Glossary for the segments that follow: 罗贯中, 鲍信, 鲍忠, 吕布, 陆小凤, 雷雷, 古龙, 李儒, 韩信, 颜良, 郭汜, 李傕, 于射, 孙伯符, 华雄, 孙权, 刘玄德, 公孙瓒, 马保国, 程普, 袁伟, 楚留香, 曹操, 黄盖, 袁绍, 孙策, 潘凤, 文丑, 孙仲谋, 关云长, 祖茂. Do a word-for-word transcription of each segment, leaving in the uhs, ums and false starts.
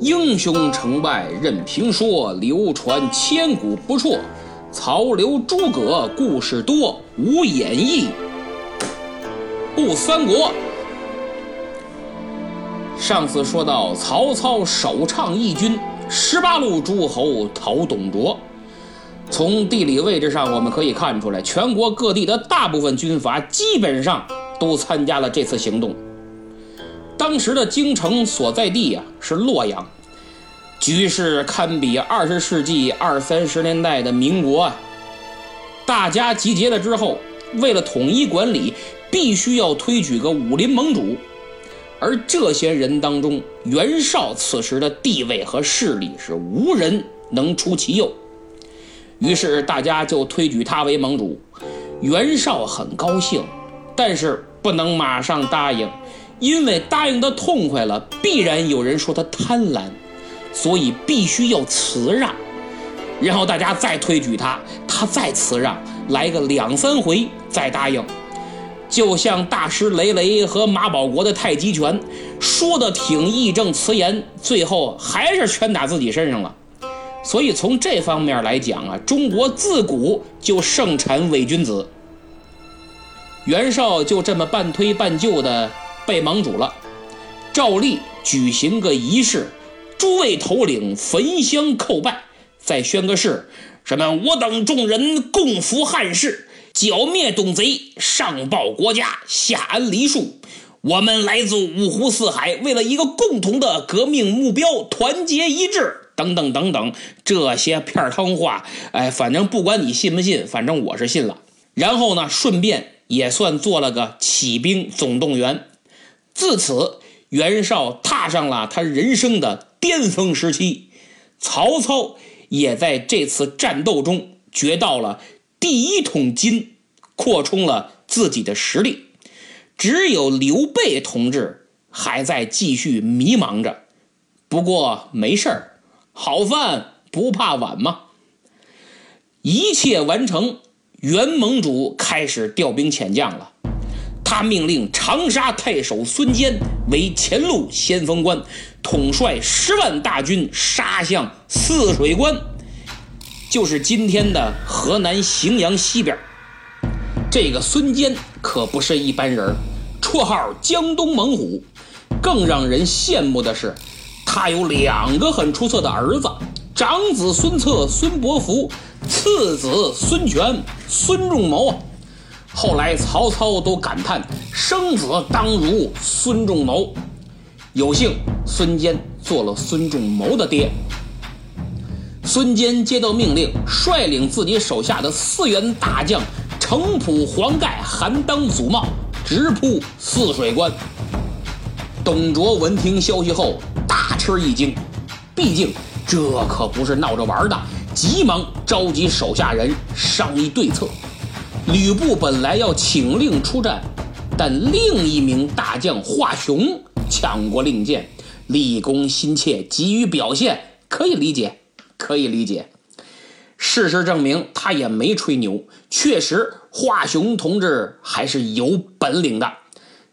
英雄成败任评说，流传千古不辍。曹刘诸葛故事多，无演义不三国。上次说到曹操首倡义军，十八路诸侯讨董卓。从地理位置上我们可以看出来，全国各地的大部分军阀基本上都参加了这次行动。当时的京城所在地啊是洛阳，局势堪比二十世纪二三十年代的民国啊。大家集结了之后，为了统一管理，必须要推举个武林盟主。而这些人当中，袁绍此时的地位和势力是无人能出其右，于是大家就推举他为盟主。袁绍很高兴，但是不能马上答应，因为答应的痛快了，必然有人说他贪婪，所以必须要辞让，然后大家再推举他，他再辞让，来个两三回再答应。就像大师雷雷和马保国的太极拳，说的挺义正辞严，最后还是拳打自己身上了。所以从这方面来讲啊，中国自古就盛产伪君子。袁绍就这么半推半就的被盟主了。照例举行个仪式，诸位头领焚香叩拜，再宣个誓，什么我等众人共扶汉室，剿灭董贼，上报国家，下安黎庶。我们来自五湖四海，为了一个共同的革命目标，团结一致，等等等等，这些片汤话，哎，反正不管你信不信，反正我是信了。然后呢，顺便也算做了个起兵总动员。自此，袁绍踏上了他人生的巅峰时期。曹操也在这次战斗中掘到了第一桶金，扩充了自己的实力。只有刘备同志还在继续迷茫着，不过没事儿，好饭不怕晚嘛。一切完成，袁盟主开始调兵遣将了。他命令长沙太守孙坚为前路先锋官，统帅十万大军杀向汜水关，就是今天的河南荥阳西边。这个孙坚可不是一般人，绰号江东猛虎。更让人羡慕的是，他有两个很出色的儿子，长子孙策、孙伯符，次子孙权、孙仲谋啊。后来曹操都感叹生子当如孙仲谋，有幸孙坚做了孙仲谋的爹。孙坚接到命令，率领自己手下的四员大将程普、黄盖、韩当、祖茂，直扑汜水关。董卓闻听消息后大吃一惊，毕竟这可不是闹着玩的，急忙召集手下人商议对策。吕布本来要请令出战，但另一名大将华雄抢过令箭，立功心切，急于表现，可以理解。可以理解，事实证明他也没吹牛，确实华雄同志还是有本领的，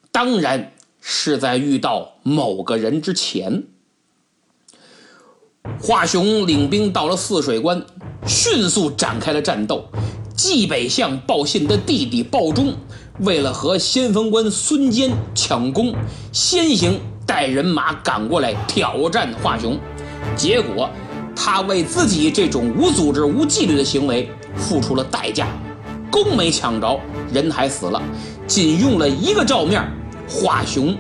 当然是在遇到某个人之前。华雄领兵到了汜水关，迅速展开了战斗。冀北向鲍信的弟弟鲍忠为了和先锋官孙坚抢功，先行带人马赶过来挑战华雄，结果他为自己这种无组织无纪律的行为付出了代价，功没抢着，人还死了。仅用了一个照面，华雄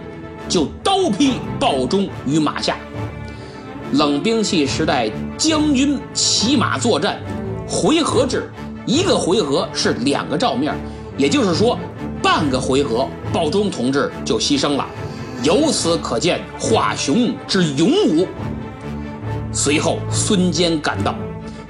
就刀劈鲍忠于马下。冷兵器时代将军骑马作战，回合制，一个回合是两个照面，也就是说半个回合鲍忠同志就牺牲了。由此可见华雄之勇武。随后孙坚赶到，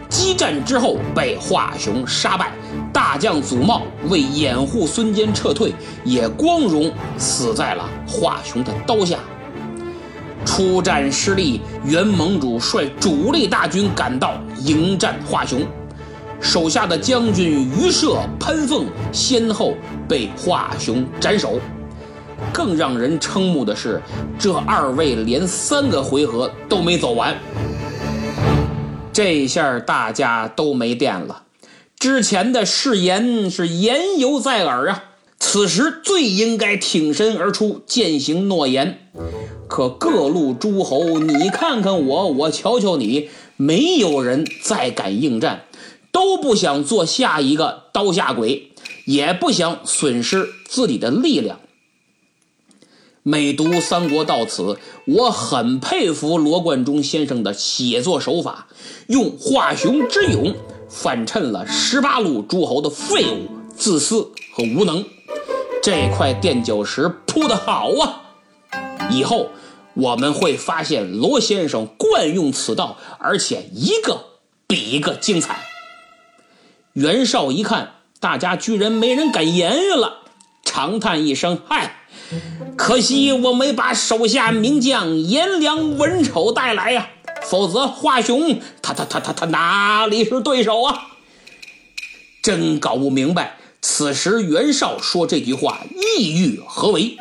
激战之后被华雄杀败，大将祖茂为掩护孙坚撤退，也光荣死在了华雄的刀下。出战失利，袁盟主率主力大军赶到迎战华雄，手下的将军于射、潘凤先后被华雄斩首。更让人瞠目的是，这二位连三个回合都没走完。这下大家都没电了，之前的誓言是言犹在耳啊，此时最应该挺身而出，践行诺言。可各路诸侯，你看看我，我瞧瞧你，没有人再敢应战，都不想做下一个刀下鬼，也不想损失自己的力量。每读三国到此，我很佩服罗贯中先生的写作手法，用华雄之勇反衬了十八路诸侯的废物、自私和无能。这块垫脚石铺得好啊！以后我们会发现罗先生惯用此道，而且一个比一个精彩。袁绍一看大家居然没人敢言语了，长叹一声，嗨，可惜我没把手下名将颜良、文丑带来呀、啊，否则华雄他他他他他哪里是对手啊！真搞不明白此时袁绍说这句话意欲何为，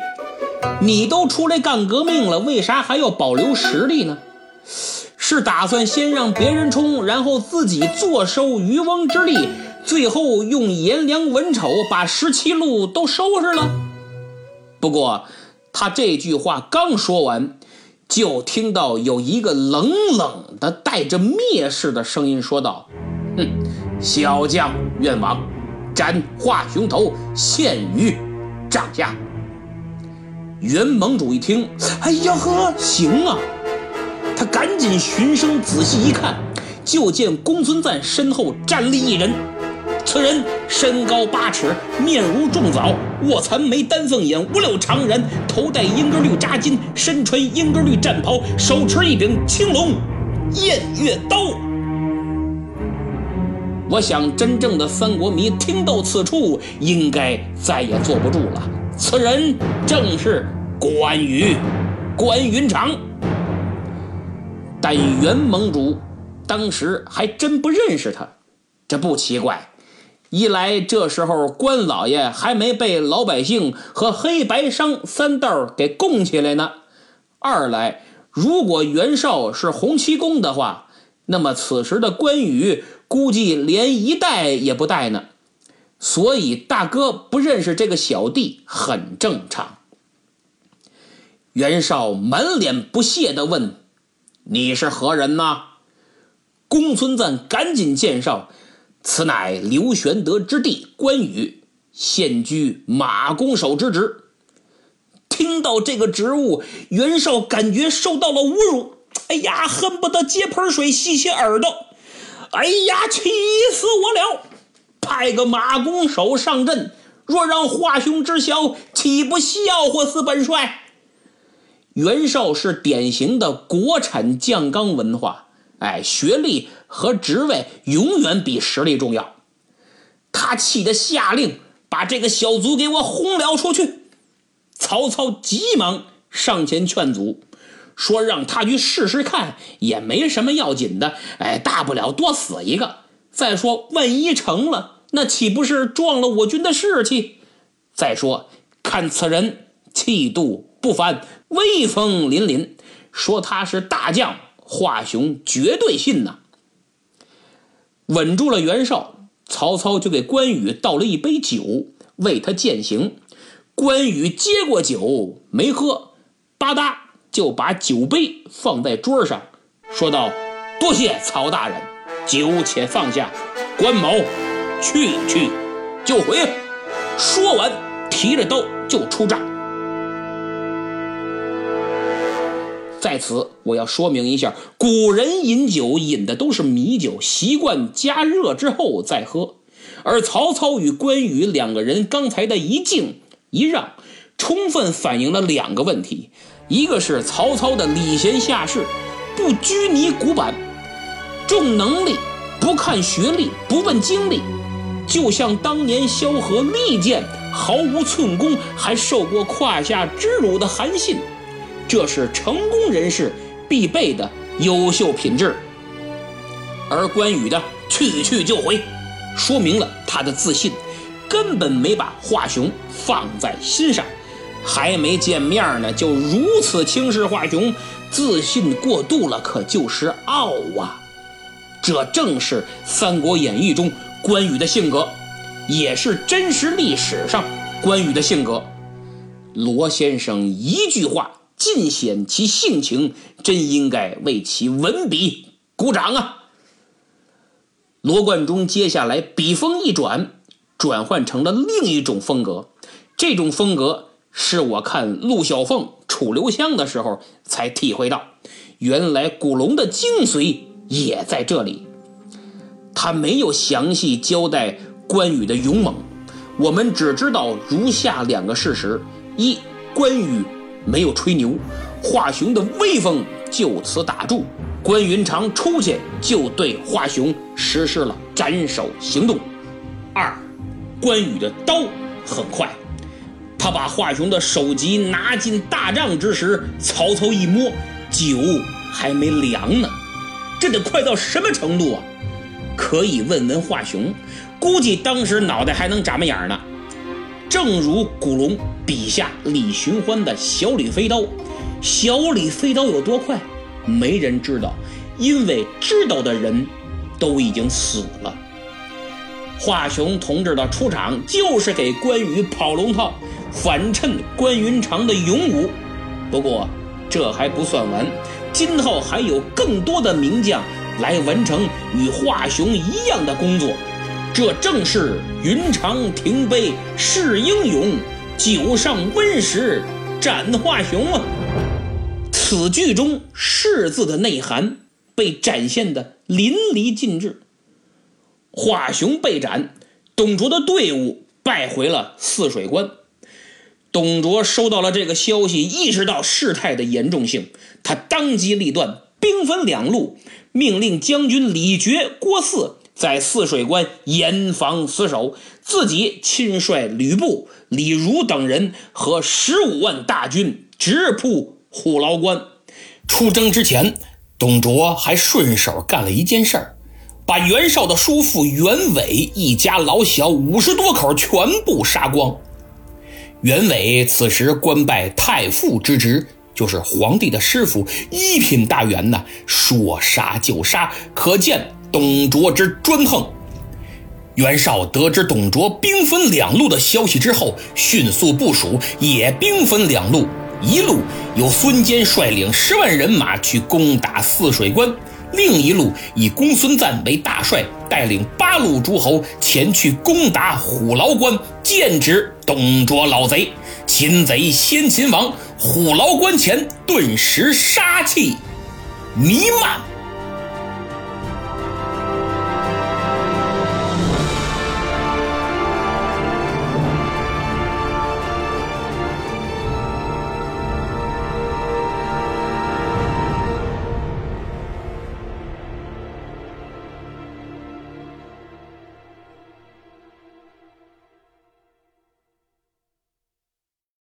你都出来干革命了，为啥还要保留实力呢？是打算先让别人冲，然后自己坐收渔翁之利，最后用颜良、文丑把十七路都收拾了？不过他这句话刚说完，就听到有一个冷冷的带着蔑视的声音说道，哼，小将愿往，斩华雄头，献于帐下。袁盟主一听，哎呀呵，行啊！他赶紧循声仔细一看，就见公孙瓒身后站立一人。此人身高八尺，面如重枣，卧蚕眉，丹凤眼，五柳长髯，头戴英格绿扎巾，身穿英格绿战袍，手持一柄青龙偃月刀。我想，真正的三国迷听到此处，应该再也坐不住了。此人正是关羽，关云长。但袁盟主当时还真不认识他，这不奇怪。一来这时候关老爷还没被老百姓和黑白商三道给供起来呢；二来，如果袁绍是洪七公的话，那么此时的关羽估计连一代也不带呢。所以大哥不认识这个小弟很正常。袁绍满脸不屑地问，你是何人呢？公孙瓒赶紧介绍，此乃刘玄德之弟关羽，现居马弓手之职。听到这个职务，袁绍感觉受到了侮辱，哎呀，恨不得接盆水吸吸耳朵，哎呀，气死我了！派个马弓手上阵，若让华雄知晓，岂不笑话死本帅？袁绍是典型的国产酱缸文化，哎，学历和职位永远比实力重要。他气得下令把这个小卒给我轰了出去。曹操急忙上前劝阻，说让他去试试看，也没什么要紧的，哎，大不了多死一个。再说万一成了，那岂不是撞了我军的士气？再说看此人气度不凡，威风凛凛，说他是大将，华雄绝对信呐。稳住了袁绍，曹操就给关羽倒了一杯酒为他饯行。关羽接过酒没喝，吧嗒就把酒杯放在桌上，说道，多谢曹大人，酒且放下，关某去去就回。说完提着刀就出帐。在此我要说明一下，古人饮酒饮的都是米酒，习惯加热之后再喝，而曹操与关羽两个人刚才的一敬一让，充分反映了两个问题，一个是曹操的礼贤下士，不拘泥古板，重能力，不看学历，不问经历，就像当年萧何力荐毫无寸功，还受过胯下之辱的韩信，这是成功人士必备的优秀品质。而关羽的去去就回，说明了他的自信，根本没把华雄放在心上，还没见面呢就如此轻视华雄，自信过度了，可就是傲啊。这正是《三国演义》中关羽的性格，也是真实历史上关羽的性格。罗先生一句话尽显其性情，真应该为其文笔鼓掌啊。罗贯中接下来笔锋一转，转换成了另一种风格，这种风格是我看陆小凤、楚留香的时候才体会到，原来古龙的精髓也在这里。他没有详细交代关羽的勇猛，我们只知道如下两个事实：一，关羽没有吹牛，华雄的威风就此打住，关云长出去就对华雄实施了斩首行动。二，关羽的刀很快，他把华雄的首级拿进大帐之时，曹操一摸，酒还没凉呢。这得快到什么程度啊？可以问问华雄，估计当时脑袋还能眨巴眼呢。正如古龙笔下李寻欢的小李飞刀，小李飞刀有多快？没人知道，因为知道的人都已经死了。华雄同志的出场就是给关羽跑龙套，反衬关云长的勇武。不过这还不算完，今后还有更多的名将来完成与华雄一样的工作，这正是云长停杯试英勇，酒上温食斩华雄啊。此剧中士字的内涵被展现得淋漓尽致。华雄被斩，董卓的队伍败回了汜水关。董卓收到了这个消息，意识到事态的严重性，他当机立断，兵分两路，命令将军李傕、郭汜在汜水关严防死守，自己亲率吕布、李儒等人和十五万大军直扑虎牢关。出征之前，董卓还顺手干了一件事儿，把袁绍的叔父袁伟一家老小五十多口全部杀光。袁伟此时官拜太傅之职，就是皇帝的师傅，一品大员呢，说杀就杀，可见董卓之专横。袁绍得知董卓兵分两路的消息之后，迅速部署，也兵分两路，一路由孙坚率领十万人马去攻打汜水关，另一路以公孙瓒为大帅，带领八路诸侯前去攻打虎牢关，剑指董卓老贼。擒贼先擒王，虎牢关前顿时杀气弥漫。